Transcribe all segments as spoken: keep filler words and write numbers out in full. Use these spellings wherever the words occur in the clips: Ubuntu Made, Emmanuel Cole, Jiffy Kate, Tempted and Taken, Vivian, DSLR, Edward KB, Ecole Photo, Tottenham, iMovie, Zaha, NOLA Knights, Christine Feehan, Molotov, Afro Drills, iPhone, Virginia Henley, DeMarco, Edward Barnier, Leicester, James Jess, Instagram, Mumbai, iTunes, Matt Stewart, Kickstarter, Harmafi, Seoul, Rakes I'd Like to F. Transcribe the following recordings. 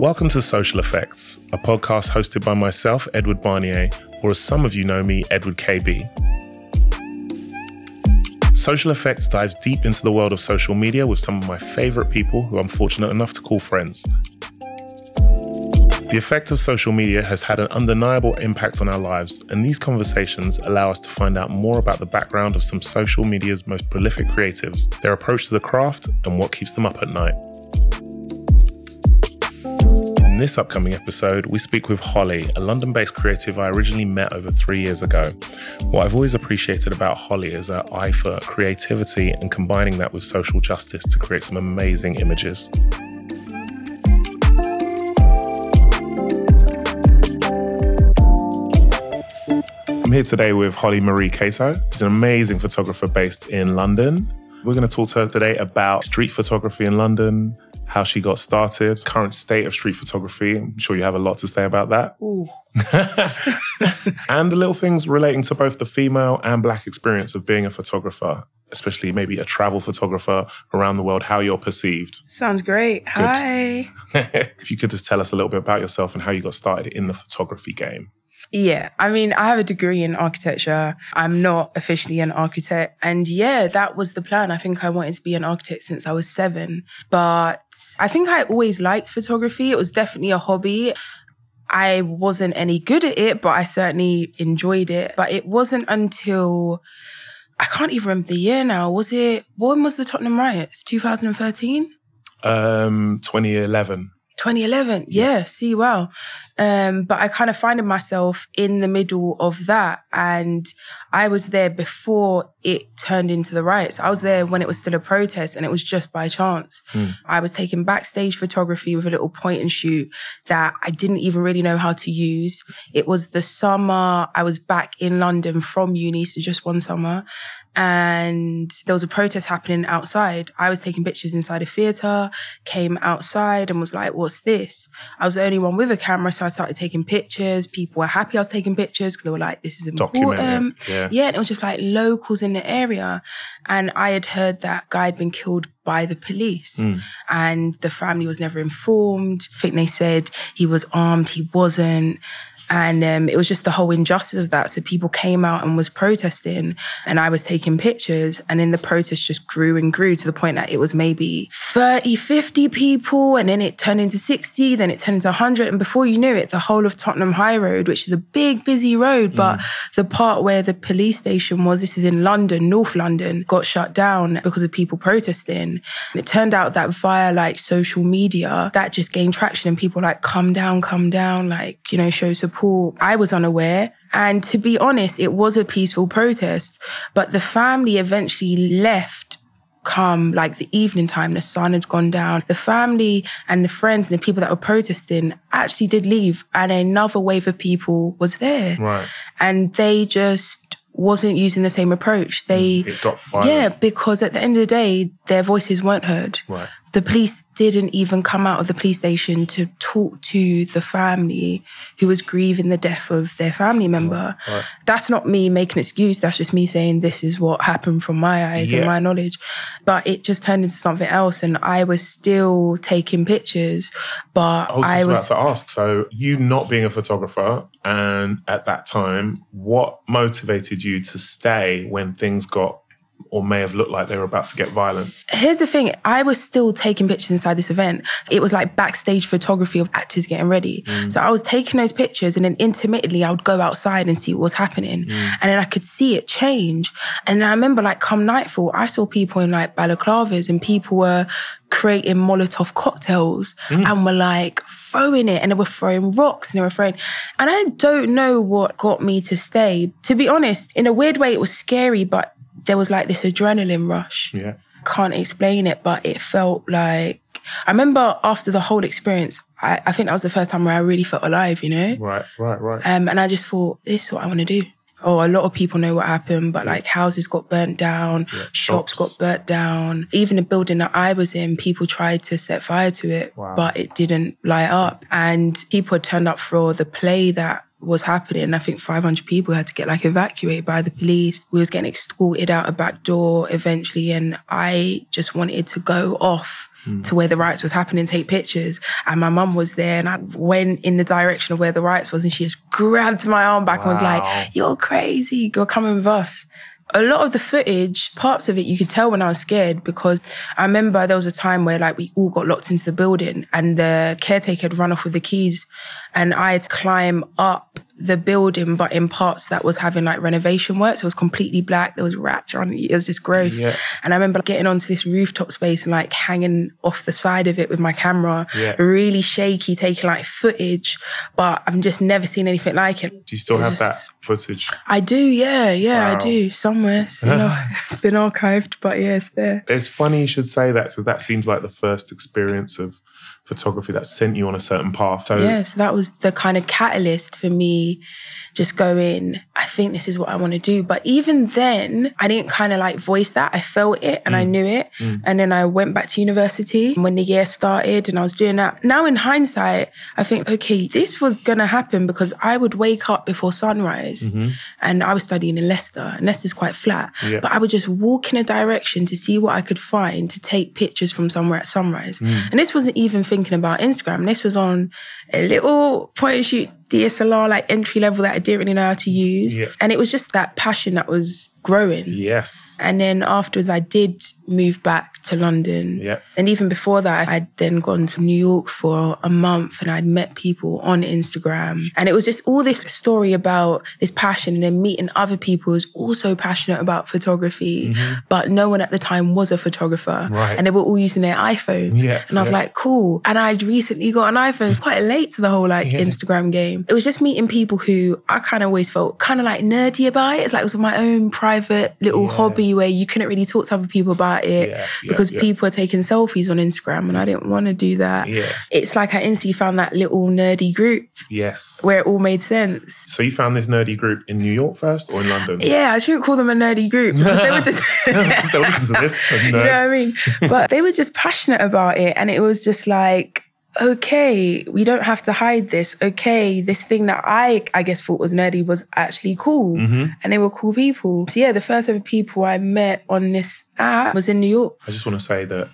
Welcome to Social Effects, a podcast hosted by myself, Edward Barnier, or as some of you know me, Edward K B. Social Effects dives deep into the world of social media with some of my favourite people who I'm fortunate enough to call friends. The effect of social media has had an undeniable impact on our lives, and these conversations allow us to find out more about the background of some social media's most prolific creatives, their approach to the craft, and what keeps them up at night. In this upcoming episode, we speak with Holly, a London-based creative I originally met over three years ago. What I've always appreciated about Holly is her eye for creativity and combining that with social justice to create some amazing images. I'm here today with Holly Marie Cato. She's an amazing photographer based in London. We're going to talk to her today about street photography in London, how she got started, current state of street photography. I'm sure you have a lot to say about that. Ooh. And the little things relating to both the female and Black experience of being a photographer, especially maybe a travel photographer around the world, how you're perceived. Sounds great. Good. Hi. If you could just tell us a little bit about yourself and how you got started in the photography game. Yeah, I mean, I have a degree in architecture. I'm not officially an architect. And yeah, that was the plan. I think I wanted to be an architect since I was seven. But I think I always liked photography. It was definitely a hobby. I wasn't any good at it, but I certainly enjoyed it. But it wasn't until, I can't even remember the year now. Was it, when was the Tottenham riots? twenty thirteen? Um, twenty eleven. twenty eleven, yeah, see, wow. Um, but I kind of found myself in the middle of that. And I was there before it turned into the riots. I was there when it was still a protest and it was just by chance. Mm. I was taking backstage photography with a little point and shoot that I didn't even really know how to use. It was the summer I was back in London from uni, so just one summer. And there was a protest happening outside. I was taking pictures inside a theatre, came outside and was like, what's this? I was the only one with a camera, so I started taking pictures. People were happy I was taking pictures because they were like, this is important. Yeah. yeah, and it was just like locals in the area. And I had heard that guy had been killed by the police. Mm. And the family was never informed. I think they said he was armed, he wasn't. And um, it was just the whole injustice of that. So people came out and was protesting and I was taking pictures. And then the protest just grew and grew to the point that it was maybe thirty, fifty people. And then it turned into sixty, then it turned into one hundred. And before you knew it, the whole of Tottenham High Road, which is a big, busy road. But mm. the part where the police station was, this is in London, North London, got shut down because of people protesting. It turned out that via like social media, that just gained traction and people like, come down, come down, like, you know, show support. I was unaware. And to be honest, it was a peaceful protest, but the family eventually left come like the evening time. The sun had gone down. The family and the friends and the people that were protesting actually did leave. And another wave of people was there. Right. And they just wasn't using the same approach. They, it got violent. Yeah, because at the end of the day, their voices weren't heard. Right. The police didn't even come out of the police station to talk to the family who was grieving the death of their family member. Right, right. That's not me making an excuse. That's just me saying this is what happened from my eyes yeah. and my knowledge. But it just turned into something else. And I was still taking pictures, but I was, I was about to ask. So you not being a photographer and at that time, what motivated you to stay when things got or may have looked like they were about to get violent? Here's the thing. I was still taking pictures inside this event. It was like backstage photography of actors getting ready. Mm. So I was taking those pictures and then intermittently I would go outside and see what was happening. Mm. And then I could see it change. And I remember like come nightfall, I saw people in like balaclavas and people were creating Molotov cocktails mm. and were like throwing it and they were throwing rocks and they were throwing. And I don't know what got me to stay. To be honest, in a weird way, it was scary, but there was like this adrenaline rush. Yeah. Can't explain it, but it felt like, I remember after the whole experience, I, I think that was the first time where I really felt alive, you know? Right, right, right. Um, and I just thought, this is what I want to do. Oh, a lot of people know what happened, but like houses got burnt down, yeah, shops got burnt down. Even the building that I was in, people tried to set fire to it, wow. but it didn't light up. And people had turned up for the play that was happening, and I think five hundred people had to get like evacuated by the police. We was getting escorted out a back door eventually, and I just wanted to go off mm. to where the riots was happening, take pictures. And my mum was there, and I went in the direction of where the riots was, and she just grabbed my arm back wow. and was like, "You're crazy, you're coming with us." A lot of the footage, parts of it, you could tell when I was scared, because I remember there was a time where like we all got locked into the building and the caretaker had run off with the keys, and I had to climb up the building, but in parts that was having like renovation work. So it was completely black. There was rats around it. It was just gross. Yeah. And I remember getting onto this rooftop space and like hanging off the side of it with my camera, yeah. really shaky, taking like footage, but I've just never seen anything like it. Do you still have just, that footage? I do, yeah. Yeah, wow. I do. Somewhere. So, you know, it's been archived, but yeah, it's there. It's funny you should say that, because that seems like the first experience of photography that sent you on a certain path. So yeah, so that was the kind of catalyst for me just going, I think this is what I want to do. But even then, I didn't kind of like voice that. I felt it and mm. I knew it. Mm. And then I went back to university when the year started, and I was doing that. Now in hindsight, I think, okay, this was going to happen, because I would wake up before sunrise mm-hmm. and I was studying in Leicester, and Leicester's quite flat. Yeah. But I would just walk in a direction to see what I could find to take pictures from somewhere at sunrise. Mm. And this wasn't even thinking about Instagram. This was on a little point and shoot D S L R, like entry level, that I didn't really know how to use. Yeah. And it was just that passion that was growing. Yes. And then afterwards, I did move back to London. Yeah. And even before that, I'd then gone to New York for a month, and I'd met people on Instagram. And it was just all this story about this passion, and then meeting other people who's also passionate about photography, mm-hmm. but no one at the time was a photographer. Right. And they were all using their iPhones. Yeah. And I was yeah. like, cool. And I'd recently got an iPhone. It's quite late to the whole like yeah. Instagram game. It was just meeting people who I kind of always felt kind of like nerdy about it. It's like it was my own private little yeah. hobby where you couldn't really talk to other people about it yeah, yeah, because yeah. people are taking selfies on Instagram, and I didn't want to do that. Yeah. It's like I instantly found that little nerdy group. Yes. Where it all made sense. So you found this nerdy group in New York first or in London? Yeah, I shouldn't call them a nerdy group, because they were just... They'll listen to this. You know what I mean? But they were just passionate about it, and it was just like... okay, we don't have to hide this. Okay, this thing that I, I guess, thought was nerdy was actually cool. Mm-hmm. And they were cool people. So yeah, the first ever people I met on this app was in New York. I just want to say that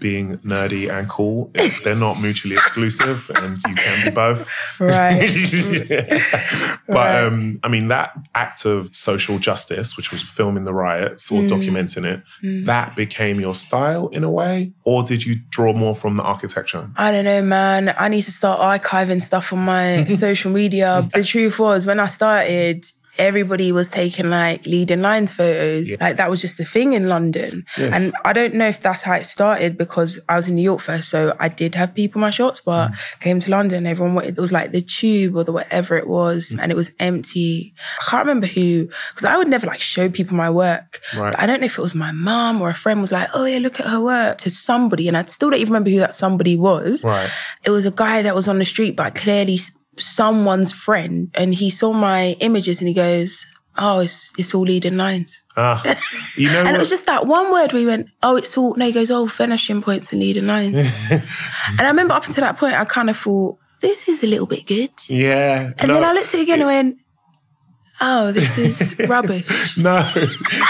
being nerdy and cool, they're not mutually exclusive, and you can be both. Right. yeah. But right. Um, I mean, that act of social justice, which was filming the riots or mm. documenting it, mm. that became your style in a way? Or did you draw more from the architecture? I don't know, man. I need to start archiving stuff on my social media. The truth was, when I started... everybody was taking like leading lines photos. Yeah. Like that was just the thing in London. Yes. And I don't know if that's how it started, because I was in New York first. So I did have people in my shots, but mm. came to London, everyone wanted, it was like the Tube or the whatever it was. Mm. And it was empty. I can't remember who, because I would never like show people my work. Right. But I don't know if it was my mum or a friend was like, oh yeah, look at her work, to somebody. And I still don't even remember who that somebody was. Right. It was a guy that was on the street, but clearly someone's friend, and he saw my images and he goes, oh, it's it's all leading lines. Ah, you know. And what? It was just that one word where he went, oh, it's all, no, he goes, oh, vanishing points and leading lines. And I remember up until that point, I kind of thought, this is a little bit good. Yeah. And no, then I looked at it again it, and went, oh, this is rubbish. No,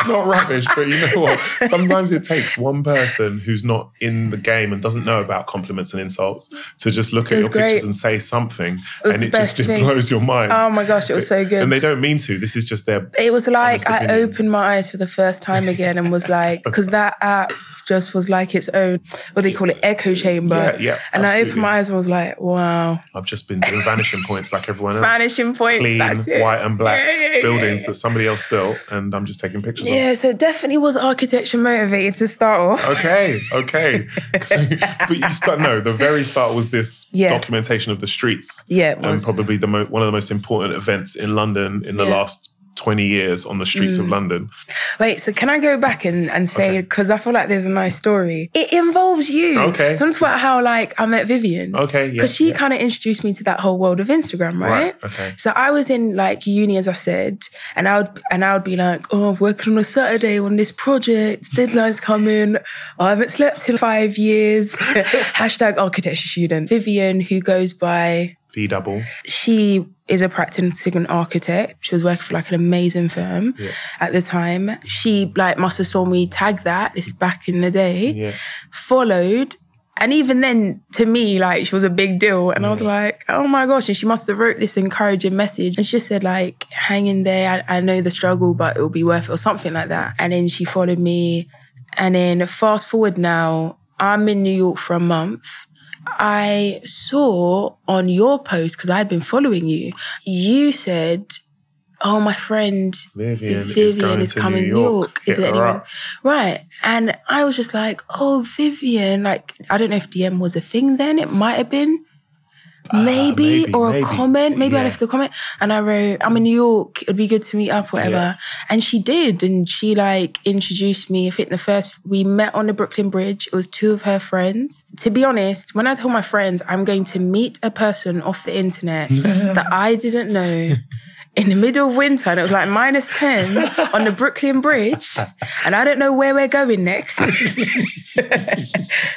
not rubbish, but you know what? Sometimes it takes one person who's not in the game and doesn't know about compliments and insults to just look at your great. pictures and say something, and it just thing. blows your mind. Oh my gosh, it was so good. And they don't mean to. This is just their... It was like I opinion. opened my eyes for the first time again and was like, because that app just was like its own, what do they call it, echo chamber. Yeah, yeah. And absolutely. I opened my eyes and was like, wow. I've just been doing vanishing points like everyone else. Vanishing points, clean, that's it. white and black. Yeah. Buildings that somebody else built, and I'm just taking pictures of. Yeah, so it definitely was architecture motivated to start off. Okay, okay. So, but you start, no, the very start was this yeah. documentation of the streets. Yeah, it was. And probably the mo- one of the most important events in London in the yeah. last twenty years on the streets mm. of London. Wait, so can I go back and, and say, because okay. I feel like there's a nice story. It involves you. Okay. Something about how like I met Vivian. Okay, Because yeah, she yeah. kind of introduced me to that whole world of Instagram, right? Right, okay. So I was in like uni, as I said, and I would, and I would be like, oh, I'm working on a Saturday on this project, deadline's coming, I haven't slept in five years. Hashtag architecture student. Vivian, who goes by... V double. She is a practicing architect. She was working for like an amazing firm yeah. at the time. She like must have saw me tag that. This is back in the day. Yeah. Followed. And even then, to me, like, she was a big deal. And yeah. I was like, oh my gosh. And she must have wrote this encouraging message. And she just said, like, hang in there. I, I know the struggle, but it'll be worth it or something like that. And then she followed me. And then fast forward now, I'm in New York for a month. I saw on your post, because I'd been following you, you said, oh, my friend Vivian, Vivian is, is coming to New York. York. Is it anyone? Right. And I was just like, oh, Vivian. Like, I don't know if D M was a thing then. It might have been. Maybe, uh, maybe or maybe. a comment. Maybe yeah. I left a comment. And I wrote, I'm in New York. It'd be good to meet up, whatever. Yeah. And she did. And she, like, introduced me. I think the first, we met on the Brooklyn Bridge. It was two of her friends. To be honest, when I told my friends, I'm going to meet a person off the internet that I didn't know. In the middle of winter, and it was like minus ten on the Brooklyn Bridge, and I don't know where we're going next.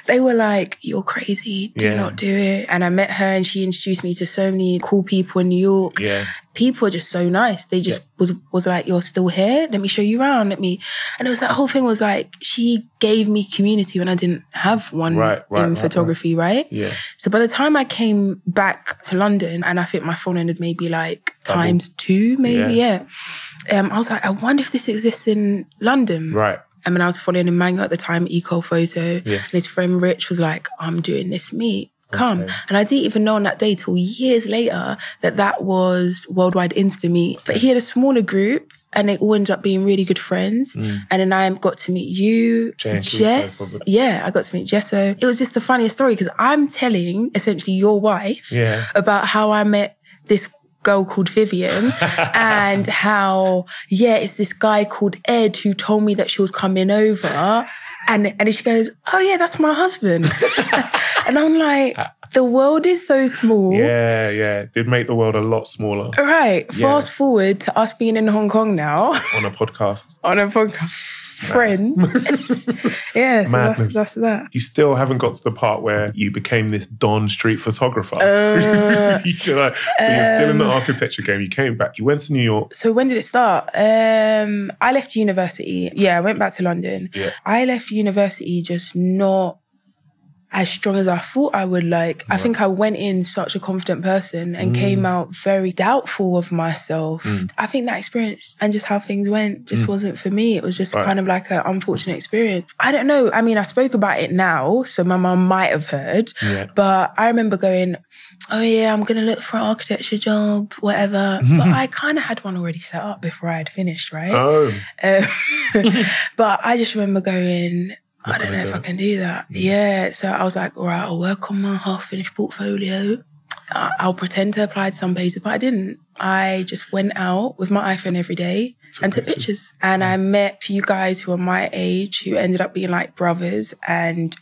They were like, you're crazy, do yeah. not do it. And I met her and she introduced me to so many cool people in New York. Yeah. People are just so nice. They just yeah. was was like, you're still here? Let me show you around. Let me. And it was that whole thing was like, she gave me community when I didn't have one right, right, in right, photography, right. right? Yeah. So by the time I came back to London, and I think my phone ended maybe like Double. times two, maybe, yeah. yeah. Um, I was like, I wonder if this exists in London. Right. I mean, I was following Emmanuel at the time, Ecole Photo. Yes. And his friend Rich was like, I'm doing this meet. Come. Okay. And I didn't even know on that day till years later that that was Worldwide Insta Meet. But he had a smaller group and they all ended up being really good friends. Mm. And then I got to meet you, James Jess. Yeah, I got to meet Jesso. It was just the funniest story because I'm telling essentially your wife yeah. about how I met this girl called Vivian and how, yeah, it's this guy called Ed who told me that she was coming over. And, and then she goes, oh yeah, that's my husband. And I'm like, the world is so small. Yeah, yeah. It did make the world a lot smaller. Right. Yeah. Fast forward to us being in Hong Kong now. On a podcast. On a podcast. Friends. Yeah, so that's, that's that. You still haven't got to the part where you became this Don Street photographer. Uh, you're like, so um, you're still in the architecture game. You came back. You went to New York. So when did it start? Um, I left university. Yeah, I went back to London. Yeah. I left university just not as strong as I thought I would. Like, right. I think I went in such a confident person and mm. came out very doubtful of myself. Mm. I think that experience and just how things went just mm. wasn't for me. It was just right. kind of like an unfortunate experience. I don't know. I mean, I spoke about it now, so my mum might have heard, yeah. but I remember going, oh yeah, I'm going to look for an architecture job, whatever. But I kind of had one already set up before I had finished, right? Oh. Um, but I just remember going, I don't know if I can do that. Yeah. yeah. So I was like, all right, I'll work on my half-finished portfolio. I'll pretend to apply to some places, but I didn't. I just went out with my iPhone every day took and took pictures. pictures. And I met a few guys who were my age who ended up being like brothers. And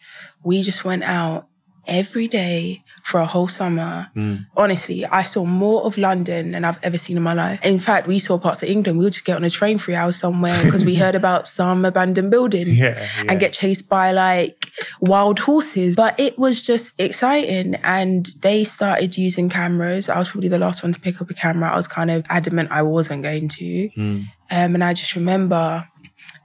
we just went out every day for a whole summer. Mm. Honestly, I saw more of London than I've ever seen in my life. In fact, we saw parts of England. We would just get on a train three hours somewhere because we heard about some abandoned building yeah, yeah. and get chased by like wild horses. But it was just exciting. And they started using cameras. I was probably the last one to pick up a camera. I was kind of adamant I wasn't going to. Mm. Um, and I just remember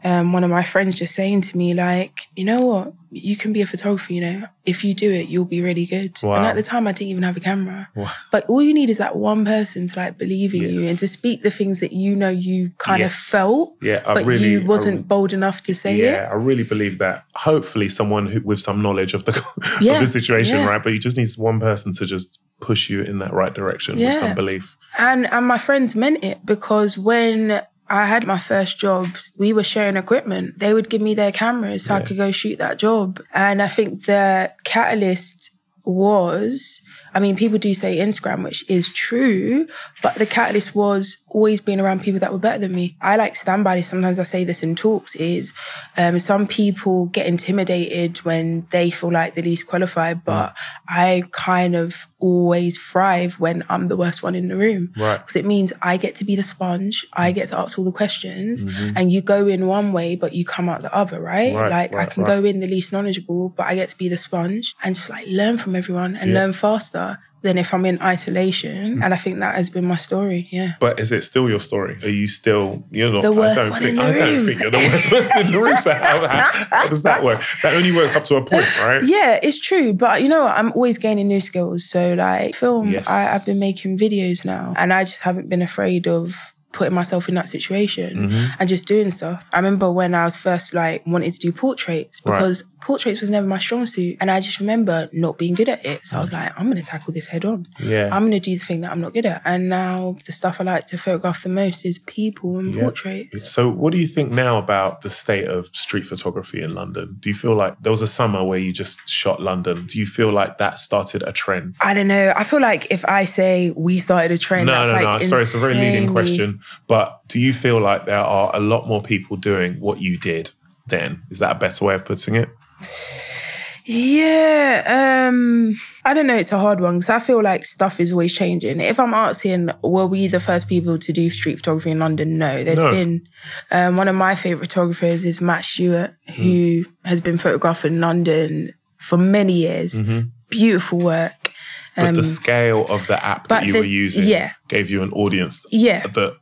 Um, one of my friends just saying to me, like, you know what? You can be a photographer, you know? If you do it, you'll be really good. Wow. And at the time, I didn't even have a camera. Wow. But all you need is that one person to, like, believe in yes. you and to speak the things that you know you kind yes. of felt, yeah, I but really, you wasn't I, bold enough to say yeah, it. Yeah, I really believe that. Hopefully someone who, with some knowledge of the, yeah, of the situation, yeah. right? But you just need one person to just push you in that right direction yeah. with some belief. And And my friends meant it because when I had my first jobs, we were sharing equipment. They would give me their cameras so yeah. I could go shoot that job. And I think the catalyst was, I mean, people do say Instagram, which is true, but the catalyst was always being around people that were better than me. I like stand by this. Sometimes I say this in talks is um, some people get intimidated when they feel like the least qualified, but I kind of always thrive when I'm the worst one in the room. Right. Because it means I get to be the sponge. I get to ask all the questions mm-hmm. and you go in one way, but you come out the other, right? right like right, I can right. go in the least knowledgeable, but I get to be the sponge and just like learn from everyone and yeah. learn faster than if I'm in isolation. Mm. And I think that has been my story, yeah. But is it still your story? Are you still, you're not, the worst I don't one think, in the I don't room. think you're the worst person in the room. So how, how, how does that work? That only works up to a point, right? Yeah, it's true. But you know what? I'm always gaining new skills. So like film, yes. I, I've been making videos now and I just haven't been afraid of putting myself in that situation mm-hmm. and just doing stuff. I remember when I was first like wanting to do portraits because right. portraits was never my strong suit. And I just remember not being good at it. So I was like, I'm going to tackle this head on. Yeah. I'm going to do the thing that I'm not good at. And now the stuff I like to photograph the most is people and yeah. portraits. So what do you think now about the state of street photography in London? Do you feel like there was a summer where you just shot London? Do you feel like that started a trend? I don't know. I feel like if I say we started a trend, no, that's no, like no. insanely... Sorry, it's a very leading question. But do you feel like there are a lot more people doing what you did then? Is that a better way of putting it? Yeah, um, I don't know. It's a hard one because I feel like stuff is always changing. If I'm asking, were we the first people to do street photography in London? No, there's no. been um, one of my favourite photographers is Matt Stewart, who mm. has been photographing London for many years. Mm-hmm. Beautiful work. But um, the scale of the app that you were using yeah. gave you an audience yeah. that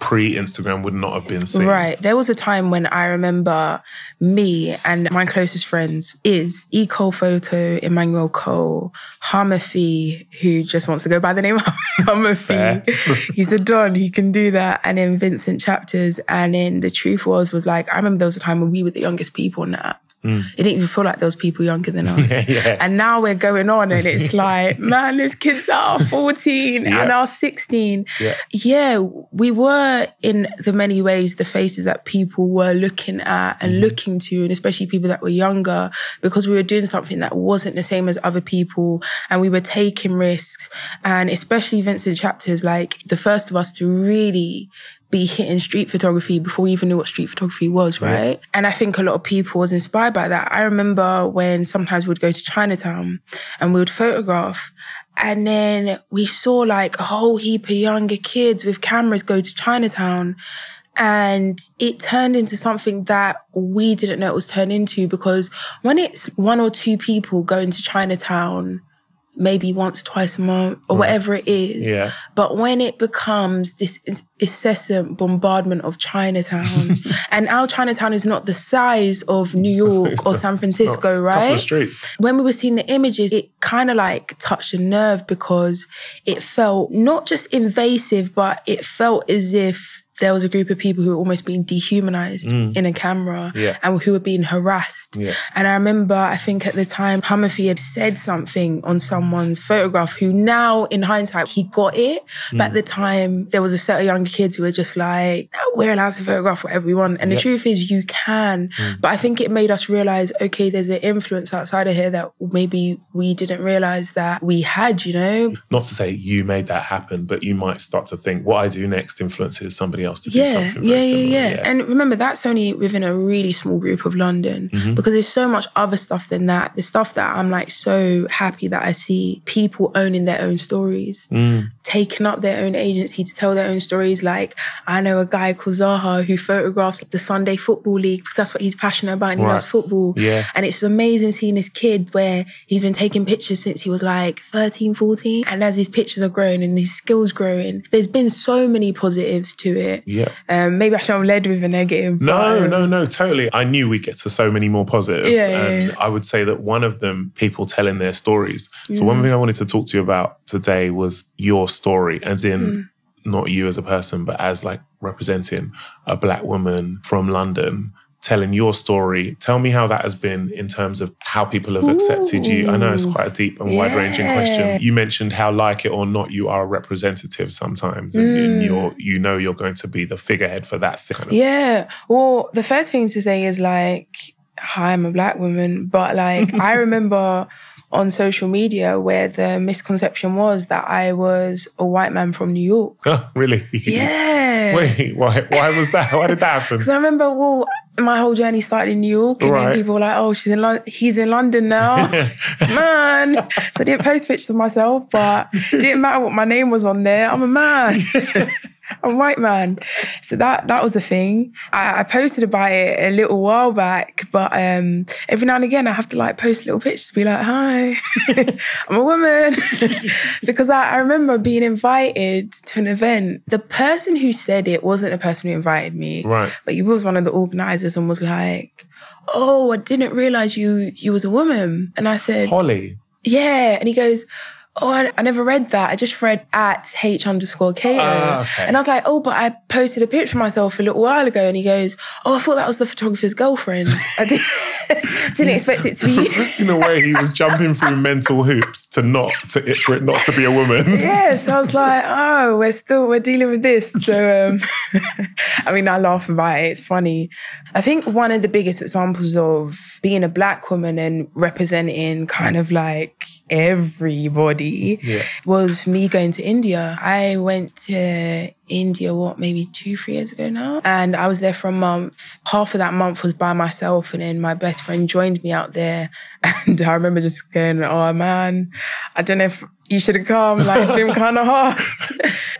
pre-Instagram would not have been seen. Right. There was a time when I remember me and my closest friends is Ecole Photo, Emmanuel Cole, Harmafi, who just wants to go by the name Harmafi. He's a don, he can do that. And then Vincent Chapters. And then the truth was, was like, I remember there was a time when we were the youngest people on that. Mm. It didn't even feel like there was people younger than us. Yeah, yeah. And now we're going on and it's like, man, these kids are fourteen yeah. and are sixteen. Yeah. yeah, we were in the many ways the faces that people were looking at and mm-hmm. looking to, and especially people that were younger, because we were doing something that wasn't the same as other people and we were taking risks. And especially Vincent Chapters, like the first of us to really be hitting street photography before we even knew what street photography was, right? right? And I think a lot of people was inspired by that. I remember when sometimes we'd go to Chinatown and we would photograph and then we saw like a whole heap of younger kids with cameras go to Chinatown and it turned into something that we didn't know it was turned into because when it's one or two people going to Chinatown maybe once, twice a month, or right. whatever it is. Yeah. But when it becomes this incessant bombardment of Chinatown, and our Chinatown is not the size of New York it's or the, San Francisco, it's right? It's a couple of streets. When we were seeing the images, it kind of like touched a nerve because it felt not just invasive, but it felt as if there was a group of people who were almost being dehumanized mm. in a camera yeah. and who were being harassed. Yeah. And I remember, I think at the time, Hamafi had said something on someone's photograph who now, in hindsight, he got it. Mm. But at the time, there was a set of younger kids who were just like, no, we're allowed to photograph whatever we want. And yep. the truth is, you can. Mm. But I think it made us realize, okay, there's an influence outside of here that maybe we didn't realize that we had, you know? Not to say you made that happen, but you might start to think, what I do next influences somebody else. To do yeah, something very yeah, similar. yeah, yeah. And remember, that's only within a really small group of London mm-hmm. because there's so much other stuff than that. The stuff that I'm like so happy that I see people owning their own stories, mm. taking up their own agency to tell their own stories. Like I know a guy called Zaha who photographs the Sunday Football League because that's what he's passionate about and right. he loves football. Yeah. And it's amazing seeing this kid where he's been taking pictures since he was like thirteen, fourteen. And as his pictures are growing and his skills growing, there's been so many positives to it. Yeah. Um, maybe I should have led with a negative. No, um, no, no, totally. I knew we'd get to so many more positives. Yeah, and yeah. I would say that one of them, people telling their stories. Mm. So one thing I wanted to talk to you about today was your story, as in mm. not you as a person, but as like representing a Black woman from London, telling your story. Tell me how that has been in terms of how people have accepted Ooh. you. I know it's quite a deep and yeah. wide-ranging question. You mentioned how, like it or not, you are a representative sometimes mm. and, and you're, you know you're going to be the figurehead for that thing. Kind of. Yeah. Well, the first thing to say is like, hi, I'm a Black woman. But like, I remember on social media where the misconception was that I was a white man from New York. Oh, really? Yeah. Wait, why, why was that? Why did that happen? Because I remember, well, my whole journey started in New York and right. then people were like, oh, she's in Lon- he's in London now. Man. So I didn't post pictures of myself, but it didn't matter what my name was on there. I'm a man. I'm white man. So that that was a thing. I, I posted about it a little while back, but um, every now and again I have to like post little pictures, be like, hi, I'm a woman. Because I, I remember being invited to an event. The person who said it wasn't the person who invited me, right. But he was one of the organisers and was like, oh, I didn't realise you you was a woman. And I said... Holly? Yeah. And he goes... oh, I, I never read that. I just read at H underscore Cato. Uh, okay. And I was like, oh, but I posted a picture of myself a little while ago. And he goes, oh, I thought that was the photographer's girlfriend. I didn't, didn't expect it to be you. In a way, he was jumping through mental hoops to not to it for it not to be a woman. Yes, I was like, oh, we're still, we're dealing with this. So, um, I mean, I laugh about it. It's funny. I think one of the biggest examples of being a black woman and representing kind of like everybody Yeah. was me going to India. I went to India, what, maybe two, three years ago now? And I was there for a month. Half of that month was by myself, and then my best friend joined me out there. And I remember just going, oh man, I don't know if you should have come. Like, it's been kind of hard.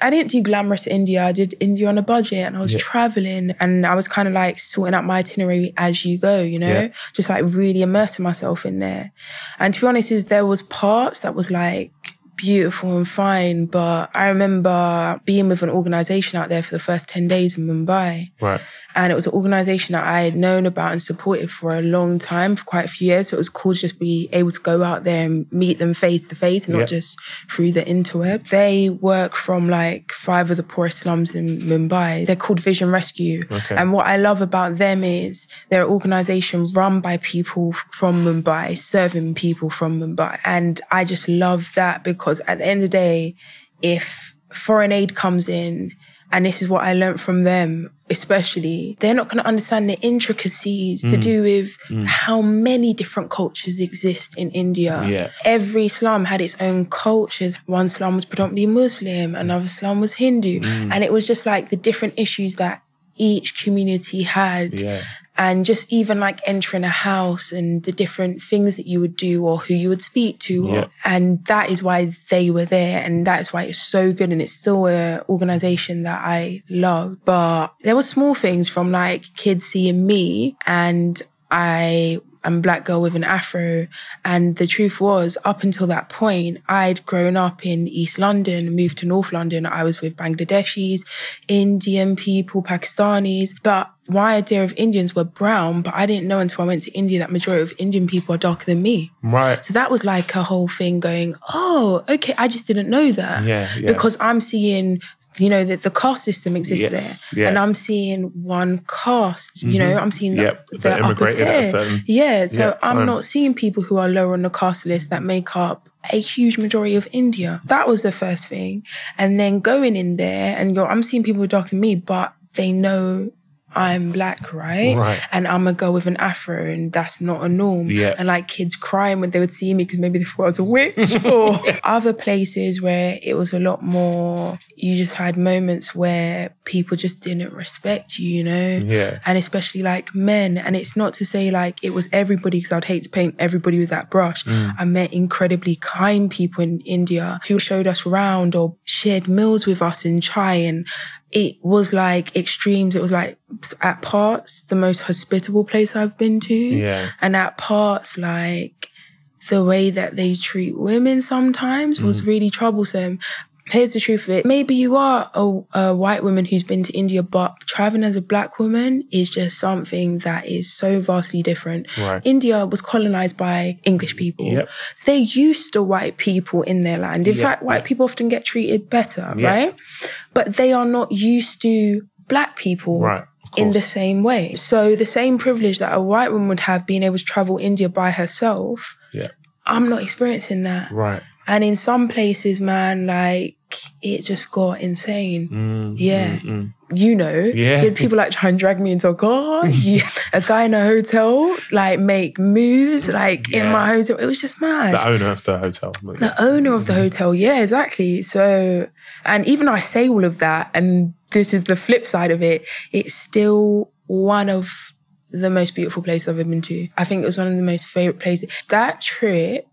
I didn't do glamorous India. I did India on a budget, and I was yeah. traveling, and I was kind of like sorting out my itinerary as you go, you know, yeah. just like really immersing myself in there. And to be honest, is there was parts that was like beautiful and fine, but I remember being with an organisation out there for the first ten days in Mumbai. Right. And it was an organisation that I had known about and supported for a long time, for quite a few years. So it was cool to just be able to go out there and meet them face to face and yeah. not just through the interweb. They work from like five of the poorest slums in Mumbai. They're called Vision Rescue. Okay. And what I love about them is they're an organisation run by people from Mumbai, serving people from Mumbai. And I just love that, because at the end of the day, if foreign aid comes in, and this is what I learned from them, especially, they're not going to understand the intricacies mm. to do with mm. how many different cultures exist in India. Yeah. Every slum had its own cultures. One slum was predominantly Muslim, another slum was Hindu. Mm. And it was just like the different issues that each community had. Yeah. And just even like entering a house and the different things that you would do or who you would speak to. Yeah. Or, and that is why they were there. And that's why it's so good. And it's still an organisation that I love. But there were small things from like kids seeing me, and I am a black girl with an afro. And the truth was, up until that point, I'd grown up in East London, moved to North London. I was with Bangladeshis, Indian people, Pakistanis. But my idea of Indians were brown, but I didn't know until I went to India that majority of Indian people are darker than me. Right. So that was like a whole thing going, oh, okay, I just didn't know that. Yeah, yeah. Because I'm seeing, you know, that the caste system exists yes, there. Yeah. And I'm seeing one caste, you know, I'm seeing yep, the, the upper tier. Certain, yeah, so yep, I'm um, not seeing people who are lower on the caste list that make up a huge majority of India. That was the first thing. And then going in there and go, I'm seeing people darker than me, but they know I'm black, right? right? And I'm a girl with an afro, and that's not a norm. Yeah. And like kids crying when they would see me because maybe they thought I was a witch. Or other places where it was a lot more, you just had moments where people just didn't respect you, you know? Yeah. And especially like men. And it's not to say like it was everybody, because I'd hate to paint everybody with that brush. Mm. I met incredibly kind people in India who showed us around or shared meals with us in chai, and it was like extremes. It was like at parts the most hospitable place I've been to. Yeah. And at parts like the way that they treat women sometimes mm. was really troublesome. Here's the truth of it. Maybe you are a, a white woman who's been to India, but traveling as a black woman is just something that is so vastly different. Right. India was colonized by English people. Yep. So they're used to white people in their land. In yep. fact, white yep. people often get treated better, yep. right? But they are not used to black people. Right. In the same way. So the same privilege that a white woman would have being able to travel India by herself, yep. I'm not experiencing that. Right. And in some places, man, like, it just got insane. Mm, yeah. Mm, mm. You know, yeah. Did people like try and drag me into a car? yeah. A guy in a hotel, like, make moves, like, yeah. in my hotel. It was just mad. The owner of the hotel. Maybe. The owner of the hotel. Yeah, exactly. So, and even though I say all of that, and this is the flip side of it, it's still one of the most beautiful places I've ever been to. I think it was one of the most favourite places. That trip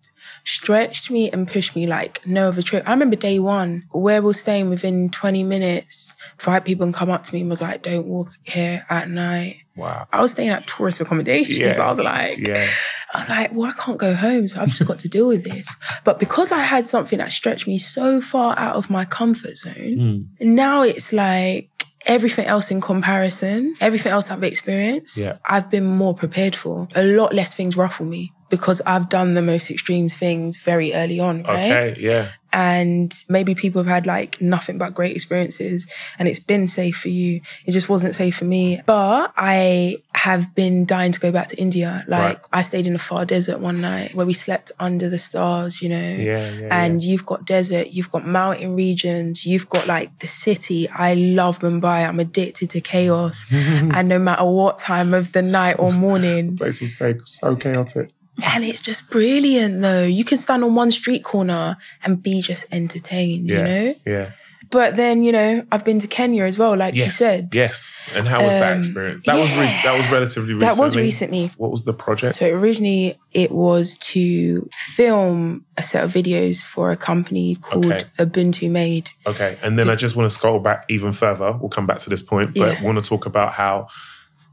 stretched me and pushed me like no other trip. I remember day one where we were staying within twenty minutes, five people come up to me and was like, don't walk here at night. Wow. I was staying at tourist accommodations. Yeah. So I was like, yeah. I was like, well, I can't go home, so I've just got to deal with this. But because I had something that stretched me so far out of my comfort zone, mm. now it's like everything else in comparison, everything else I've experienced, yeah. I've been more prepared for. A lot less things ruffle me because I've done the most extreme things very early on, right? Okay, yeah. And maybe people have had like nothing but great experiences and it's been safe for you. It just wasn't safe for me. But I have been dying to go back to India. Like right. I stayed in the far desert one night where we slept under the stars, you know, yeah, yeah, and yeah. you've got desert, you've got mountain regions, you've got like the city. I love Mumbai. I'm addicted to chaos. And no matter what time of the night or morning. Place was so, so chaotic. And it's just brilliant, though. You can stand on one street corner and be just entertained, yeah, you know? Yeah. But then, you know, I've been to Kenya as well, like yes, you said. Yes. And how was um, that experience? That yeah. was re- that was relatively recently. That was recently. What was the project? So originally it was to film a set of videos for a company called okay. Ubuntu Made. Okay. And then it, I just want to scroll back even further. We'll come back to this point. But yeah. I want to talk about how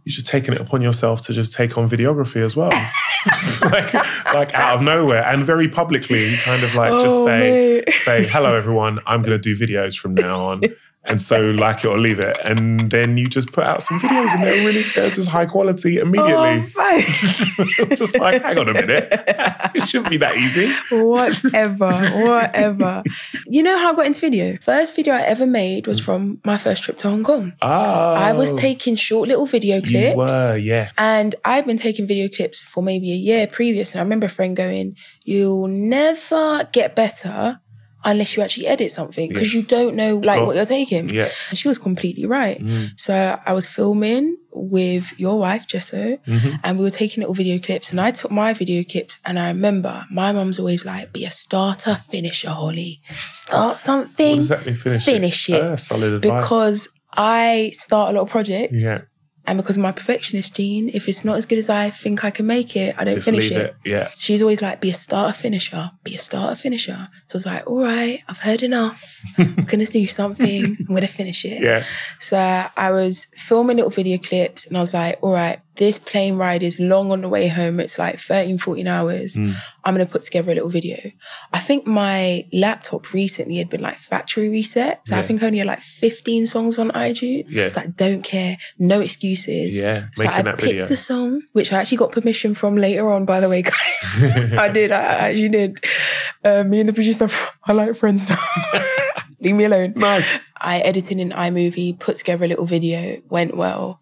you've just taken it upon yourself to just take on videography as well. like, like out of nowhere and very publicly kind of like oh, just say, mate. say, hello, everyone, I'm going to do videos from now on. And so like it or leave it. And then you just put out some videos and they're really, they're just high quality immediately. Oh, just like, hang on a minute. It shouldn't be that easy. Whatever, whatever. You know how I got into video? First video I ever made was from my first trip to Hong Kong. Oh. I was taking short little video clips. You were, yeah. And I've been taking video clips for maybe a year previous. And I remember a friend going, you'll never get better unless you actually edit something because yes. you don't know like oh. what you're taking. Yeah. And she was completely right. Mm. So I was filming with your wife, Jesso, mm-hmm. and we were taking little video clips and I took my video clips and I remember my mum's always like, be a starter, finisher, Holly. Start something, what does that mean, finish, finish it. it. Uh, solid advice. Because I start a lot of projects yeah. and because of my perfectionist gene, if it's not as good as I think I can make it, I don't Just finish leave it. it. Yeah. She's always like, be a starter finisher, be a starter finisher. So I was like, all right, I've heard enough. I'm going to do something. I'm going to finish it. Yeah. So I was filming little video clips and I was like, all right, this plane ride is long on the way home. It's like thirteen, fourteen hours. Mm. I'm going to put together a little video. I think my laptop recently had been like factory reset. So yeah. I think I only had like fifteen songs on iTunes. Yeah. It's like, don't care. No excuses. Yeah. So I that picked video. a song, which I actually got permission from later on, by the way, guys. I did. I actually did. Uh, me and the producer are like friends now. Leave me alone. Nice. I edited in iMovie, put together a little video, went well.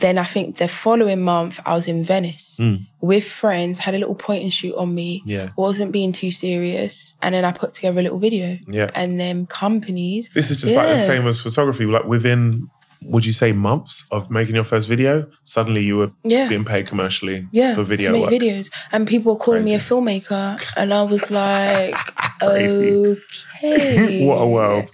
Then I think the following month, I was in Venice mm. with friends, had a little point and shoot on me, yeah. wasn't being too serious. And then I put together a little video. Yeah. And then companies. This is just yeah. like the same as photography. Like within, would you say months of making your first video, suddenly you were yeah. being paid commercially yeah, for video to make work. videos. And people were calling Crazy. me a filmmaker. And I was like... Crazy. Okay. What a world.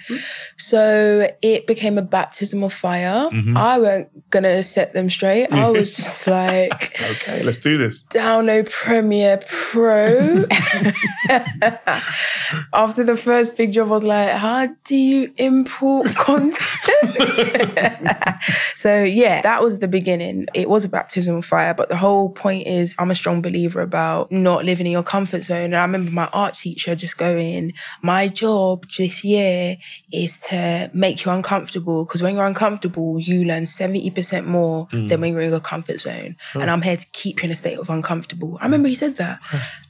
So it became a baptism of fire. Mm-hmm. I weren't going to set them straight. I was just like... okay, let's do this. Download Premiere Pro. After the first big job, I was like, how do you import content? So yeah, that was the beginning. It was a baptism of fire, but the whole point is I'm a strong believer about not living in your comfort zone. And I remember my art teacher just going, in my job this year is to make you uncomfortable because when you're uncomfortable you learn seventy percent more mm. than when you're in your comfort zone oh. and I'm here to keep you in a state of uncomfortable. I remember he said that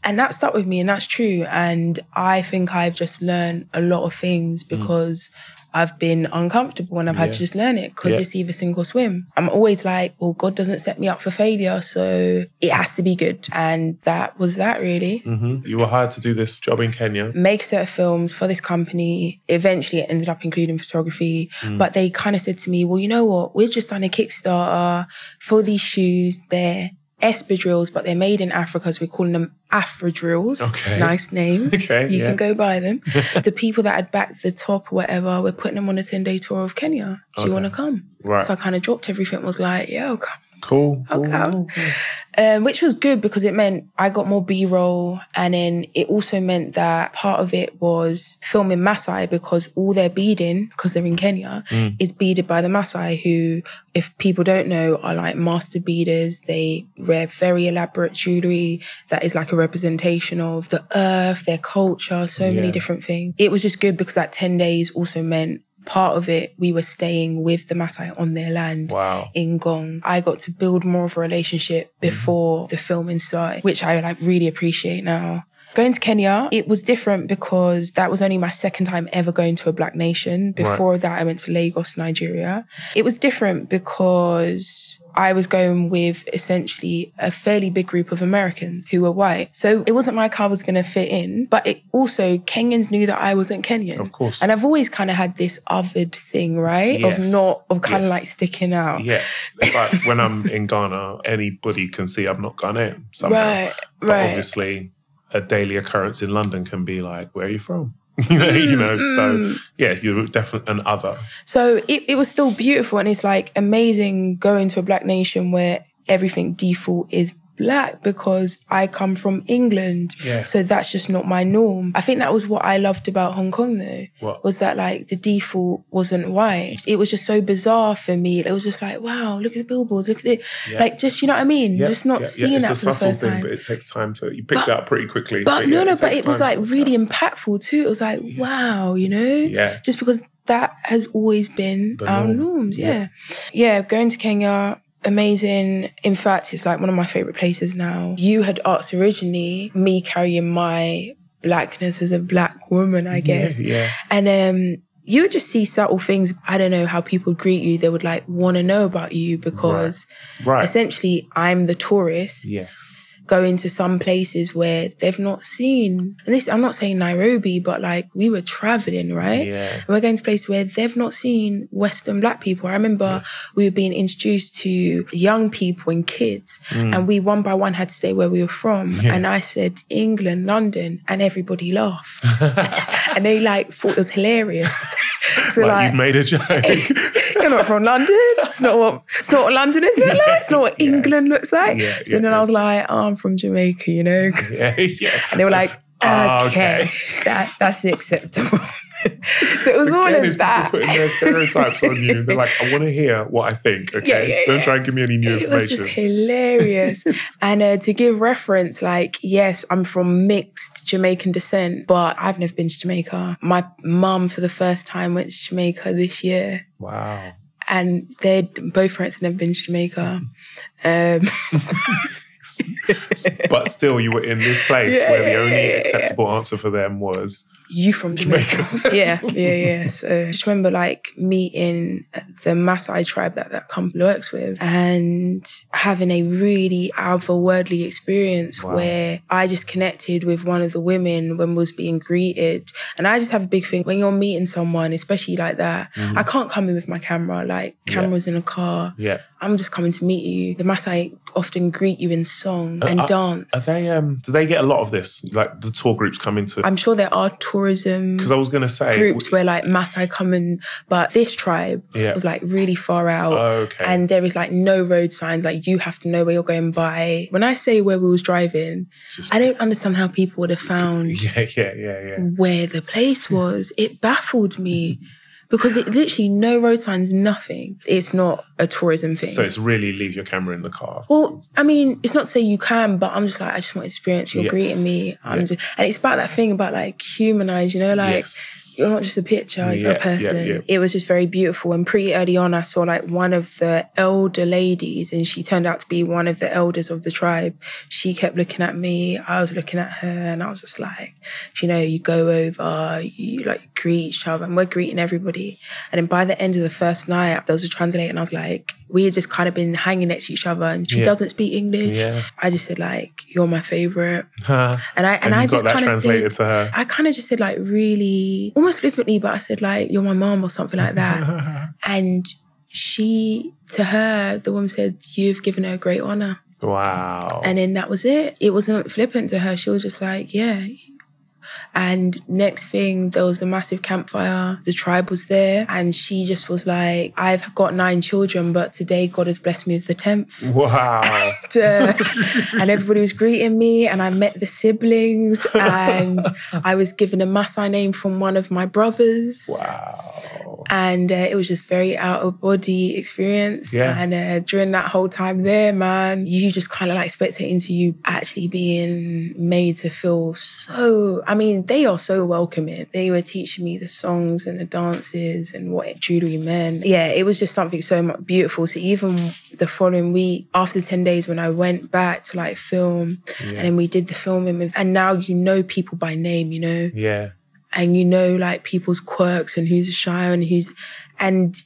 and that stuck with me and that's true and I think I've just learned a lot of things because mm. I've been uncomfortable and I've had yeah. to just learn it because yeah. it's either sink or swim. I'm always like, well, God doesn't set me up for failure, so it has to be good. And that was that, really. Mm-hmm. You were hired to do this job in Kenya. Make a set of films for this company. Eventually, it ended up including photography. Mm. But they kind of said to me, well, you know what? We've just done a Kickstarter for these shoes. They're Esper Drills, but they're made in Africa, so we're calling them Afro Drills. Okay. Nice name. Okay, you yeah. can go buy them. The people that had backed the top or whatever, we're putting them on a ten-day tour of Kenya. Do okay. you want to come? Right. So I kind of dropped everything, was like, yeah, I'll come. Cool. Okay. Cool. Um, which was good because it meant I got more B-roll, and then it also meant that part of it was filming Maasai, because all their beading, because they're in Kenya, mm. is beaded by the Maasai, who, if people don't know, are like master beaders. They wear very elaborate jewellery that is like a representation of the earth, their culture, so yeah. many different things. It was just good because that ten days also meant part of it, we were staying with the Maasai on their land wow. in Gong. I got to build more of a relationship before mm-hmm. the filming started, which I like really appreciate now. Going to Kenya, it was different because that was only my second time ever going to a Black nation. Before right. that, I went to Lagos, Nigeria. It was different because I was going with essentially a fairly big group of Americans who were white. So it wasn't like I was going to fit in, but it also, Kenyans knew that I wasn't Kenyan. Of course. And I've always kind of had this othered thing, right? Yes. Of not, of kind yes. of like sticking out. Yeah. Like when I'm in Ghana, anybody can see I'm not Ghanaian somehow. Right, but right. obviously a daily occurrence in London can be like, where are you from? you know, so yeah, you're definitely an other. So it, it was still beautiful, and it's like amazing going to a Black nation where everything default is Black, because I come from England. Yeah. So that's just not my norm. I think that was what I loved about Hong Kong though, what? was that like the default wasn't white. It was just so bizarre for me. It was just like, wow, look at the billboards, look at the, yeah. like just, you know what I mean? Yeah. Just not yeah. seeing yeah. that for the first thing, time. But it takes time to, you picked but, it up pretty quickly. But, but no, yeah, no, but it was like really that. impactful too. It was like, yeah. wow, you know? Yeah. Just because that has always been the our norm. norms. Yeah. yeah. Yeah, going to Kenya, amazing. In fact, it's like one of my favourite places now. You had asked originally me carrying my Blackness as a Black woman, I guess. Yeah, yeah. And um, you would just see subtle things. I don't know how people greet you. They would like want to know about you because right. Right. essentially I'm the tourist. Yes. Going to some places where they've not seen. And this, I'm not saying Nairobi, but like we were traveling, right? Yeah. And we're going to places where they've not seen Western Black people. I remember yes. we were being introduced to young people and kids, mm. and we one by one had to say where we were from. Yeah. And I said, England, London, and everybody laughed. And they like thought it was hilarious. So like, like you made a joke. You're not from London. It's not what it's not what London is like. It's not what yeah. England looks like. Yeah, so yeah, then yeah. I was like, oh, I'm from Jamaica, you know. Yeah, yeah. And they were like, okay, okay. that that's acceptable. So it was Again, all of that. Putting their stereotypes on you. They're like, I want to hear what I think. Okay, yeah, yeah, don't yeah. try and give me any new it information. It was just hilarious. And uh, to give reference, like, yes, I'm from mixed Jamaican descent, but I've never been to Jamaica. My mum, for the first time, went to Jamaica this year. Wow. And they both parents had never been to Jamaica. Um, so but still, you were in this place yeah, where the only yeah, acceptable yeah. answer for them was you from Jamaica. Jamaica. yeah, yeah, yeah. So I just remember like meeting the Maasai tribe that that company works with and having a really otherworldly experience wow. where I just connected with one of the women when we was being greeted. And I just have a big thing when you're meeting someone, especially like that, mm-hmm. I can't come in with my camera, like cameras yeah. in a car. Yeah. I'm just coming to meet you. The Maasai often greet you in song uh, and are, dance. Are they, um, do they get a lot of this? Like the tour groups come into? I'm sure there are tourism Because I was gonna say, groups w- where like Maasai come and, but this tribe yeah. was like really far out. Oh, okay. And there is like no road signs. Like you have to know where you're going by. When I say where we was driving, just, I don't understand how people would have found yeah, yeah, yeah, yeah. where the place was. It baffled me. Because it literally, no road signs, nothing. It's not a tourism thing. So it's really leave your camera in the car. Well, I mean, it's not to say you can, but I'm just like, I just want to experience. You're yeah. greeting me. I'm yeah. just, and it's about that thing about like humanize, you know, like yes. you're not just a picture, yeah, you're a person. Yeah, yeah. It was just very beautiful. And pretty early on, I saw like one of the elder ladies, and she turned out to be one of the elders of the tribe. She kept looking at me. I was looking at her, and I was just like, you know, you go over, you like greet each other, and we're greeting everybody. And then by the end of the first night, there was a translator, and I was like, we had just kind of been hanging next to each other, and she yeah. doesn't speak English. Yeah. I just said like, you're my favourite. Huh. And I and, and I just kind of said, to her. I kind of just said like really, almost flippantly, but I said like, you're my mom or something like that. And she, to her, the woman said, you've given her a great honour. Wow. And then that was it. It wasn't flippant to her. She was just like, yeah, And next thing, there was a massive campfire. The tribe was there. And she just was like, I've got nine children, but today God has blessed me with the tenth. Wow. And, uh, and everybody was greeting me. And I met the siblings. And I was given a Maasai name from one of my brothers. Wow. And uh, it was just very out of body experience. Yeah. And uh, during that whole time there, man, you just kind of like spectating to you actually being made to feel so... I mean, they are so welcoming. They were teaching me the songs and the dances and what jewelry meant. Yeah, it was just something so beautiful. So even the following week, after ten days, when I went back to like film, yeah. and then we did the filming, and now you know people by name, you know? Yeah. And you know like people's quirks and who's shy and who's... and.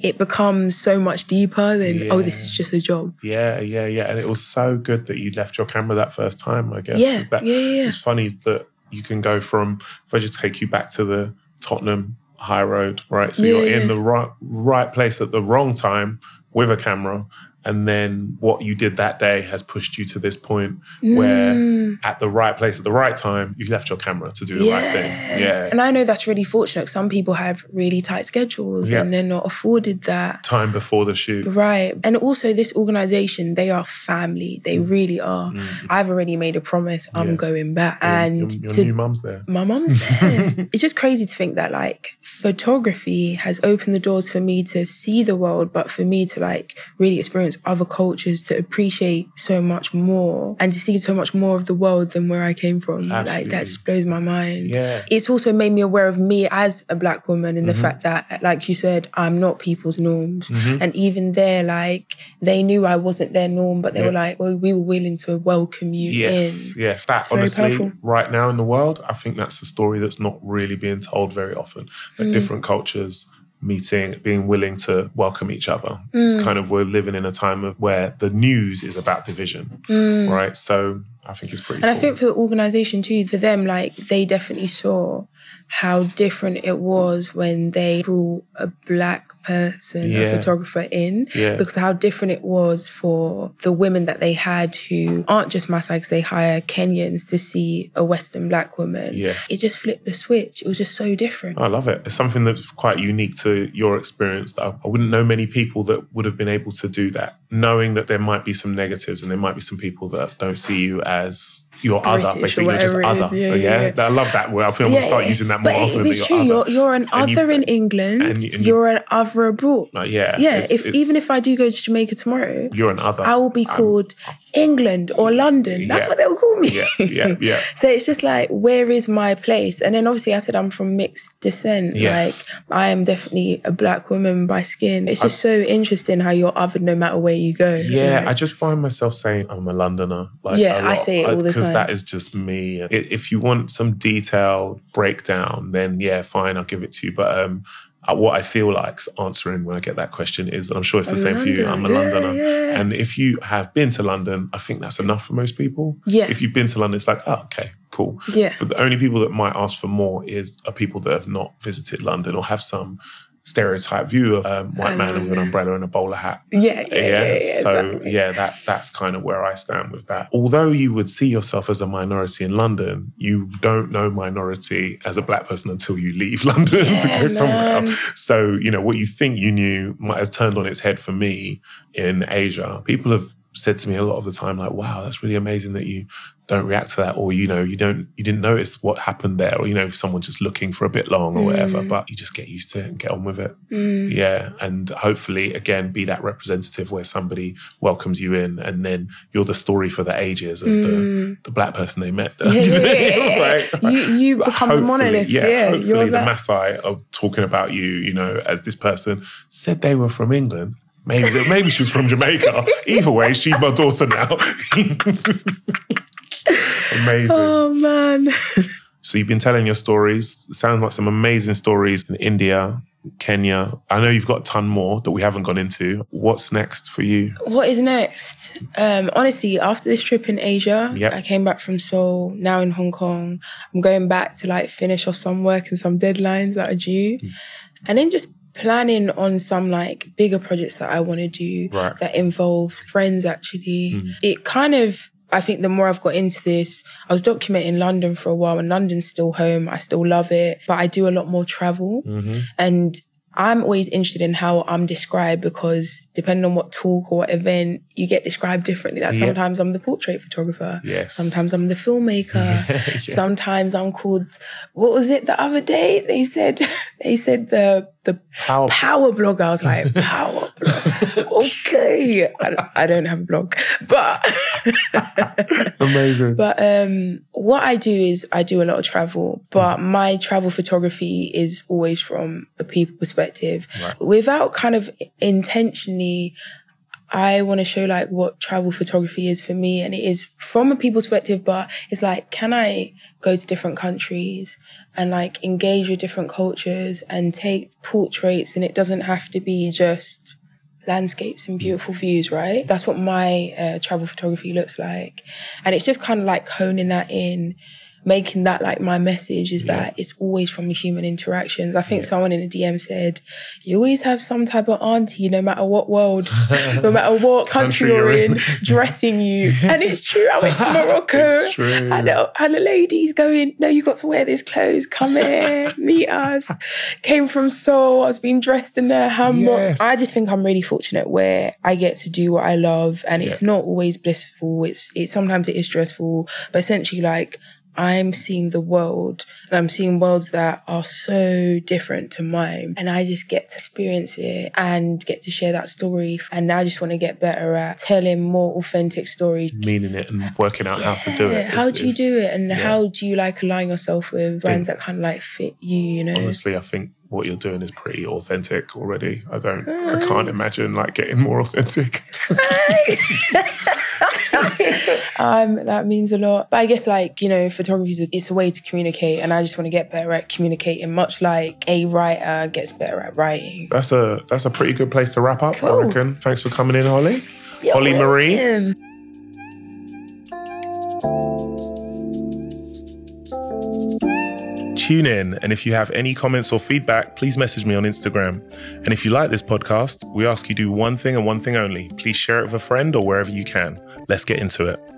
It becomes so much deeper than, yeah. oh, this is just a job. Yeah, yeah, yeah. And it was so good that you left your camera that first time, I guess. Yeah, that, yeah, yeah. It's funny that you can go from, if I just take you back to the Tottenham High Road, right? So yeah, you're yeah. in the right, right place at the wrong time with a camera. And then what you did that day has pushed you to this point where mm. at the right place at the right time, you left your camera to do the yeah. right thing. Yeah. And I know that's really fortunate. Some people have really tight schedules yeah. and they're not afforded that. Time before the shoot. Right. And also this organisation, they are family. They mm. really are. Mm. I've already made a promise. I'm yeah. going back. Your, and Your, your to, new mum's there. My mum's there. It's just crazy to think that like photography has opened the doors for me to see the world, but for me to like really experience other cultures, to appreciate so much more and to see so much more of the world than where I came from. Absolutely. Like that just blows my mind. Yeah. It's also made me aware of me as a black woman and mm-hmm. the fact that, like you said, I'm not people's norms. Mm-hmm. And even there, like they knew I wasn't their norm, but they yeah. were like, well, we were willing to welcome you yes. in. Yes, that it's honestly, right now in the world, I think that's a story that's not really being told very often. Like mm. different cultures meeting, being willing to welcome each other. Mm. It's kind of, we're living in a time of where the news is about division, mm. right? So I think it's pretty And cool. I think for the organisation too, for them, like they definitely saw how different it was when they brought a black person, yeah. a photographer in, yeah. because how different it was for the women that they had who aren't just Maasai, because they hire Kenyans to see a Western black woman. Yeah. It just flipped the switch. It was just so different. I love it. It's something that's quite unique to your experience that I, I wouldn't know many people that would have been able to do that, knowing that there might be some negatives and there might be some people that don't see you as... Your British other, basically, you're just other. Yeah, yeah. yeah, I love that word. I feel I'm yeah, gonna start using that more but often. But it's true. You're, you're an other you, in England. And you, and you, you're an other abroad. Uh, yeah, yeah. It's, if it's, even if I do go to Jamaica tomorrow, you're an other. I will be called I'm, England or London. That's yeah, what they'll call me. Yeah, yeah, yeah. So it's just like, where is my place? And then obviously, I said I'm from mixed descent. Yes. Like I am definitely a black woman by skin. It's just I, so interesting how you're othered no matter where you go. Yeah, you know? I just find myself saying I'm a Londoner. Like, yeah, a lot. I say it all the time. That is just me. If you want some detailed breakdown, then yeah, fine, I'll give it to you. But um, what I feel like answering when I get that question is, I'm sure it's the I'm same London. For you, I'm a yeah, Londoner. Yeah. And if you have been to London, I think that's enough for most people. Yeah. If you've been to London, it's like, oh, okay, cool. Yeah. But the only people that might ask for more is are people that have not visited London or have some stereotype view of um, white um, man with an umbrella and a bowler hat. Yeah, yeah, yeah. yeah, yeah so, exactly. yeah, that that's kind of where I stand with that. Although you would see yourself as a minority in London, you don't know minority as a black person until you leave London yeah, to go man. somewhere else. So, you know, what you think you knew might have turned on its head for me in Asia. People have said to me a lot of the time, like, wow, that's really amazing that you don't react to that, or, you know, you don't, you didn't notice what happened there, or, you know, someone just looking for a bit long or mm. whatever, but you just get used to it and get on with it. Mm. Yeah. And hopefully, again, be that representative where somebody welcomes you in and then you're the story for the ages of mm. the, the black person they met. Yeah, you, know? yeah, yeah. Like, you, you become a monolith. Yeah. yeah hopefully you're the that. Maasai are talking about you, you know, as this person said they were from England. Maybe, maybe she was from Jamaica. Either way, she's my daughter now. Amazing. Oh, man. So you've been telling your stories. Sounds like some amazing stories in India, Kenya. I know you've got a ton more that we haven't gone into. What's next for you? What is next? Um, honestly, after this trip in Asia, yep. I came back from Seoul, now in Hong Kong. I'm going back to like finish off some work and some deadlines that are due. Mm. And then just planning on some like bigger projects that I want to do right. that involves friends, actually. Mm. It kind of I think the more I've got into this, I was documenting London for a while, and London's still home. I still love it, but I do a lot more travel. Mm-hmm. And I'm always interested in how I'm described, because depending on what talk or what event, you get described differently. That sometimes yeah. I'm the portrait photographer. Yes. Sometimes I'm the filmmaker. yeah. Sometimes I'm called, what was it the other day? They said, they said the, the power, power blogger. I was like, power blogger. Okay. I, I don't have a blog, but. Amazing. But um, what I do is I do a lot of travel, but mm. my travel photography is always from a people perspective. Right. Without kind of intentionally, I want to show like what travel photography is for me. And it is from a people's perspective, but it's like, can I go to different countries and like engage with different cultures and take portraits? And it doesn't have to be just landscapes and beautiful views, right? That's what my uh, travel photography looks like. And it's just kind of like honing that in, making that like my message is yeah. that it's always from the human interactions. I think yeah. someone in the D M said, you always have some type of auntie, no matter what world, no matter what country, country you're in, dressing you. And it's true. I went to Morocco it's true. And, and the lady's going, no, you got to wear these clothes. Come here, meet us. Came from Seoul. I was being dressed in a hammock. Yes. I just think I'm really fortunate where I get to do what I love, and yeah. it's not always blissful. It's, it's sometimes it is stressful, but essentially like, I'm seeing the world, and I'm seeing worlds that are so different to mine. And I just get to experience it and get to share that story. And now I just want to get better at telling more authentic stories. Meaning it and working out yeah. how to do it. Is, how do you do it? And yeah. how do you like align yourself with brands that kind of like fit you, you know? Honestly, I think what you're doing is pretty authentic already. I don't, nice. I can't imagine like getting more authentic. um, that means a lot. But I guess like, you know, photography is a, it's a way to communicate, and I just want to get better at communicating, much like a writer gets better at writing. That's a that's a pretty good place to wrap up, cool. I reckon. Thanks for coming in, Holly. You're Holly Marie. Welcome. Tune in, and if you have any comments or feedback, please message me on Instagram. And if you like this podcast, we ask you do one thing and one thing only. Please share it with a friend or wherever you can. Let's get into it.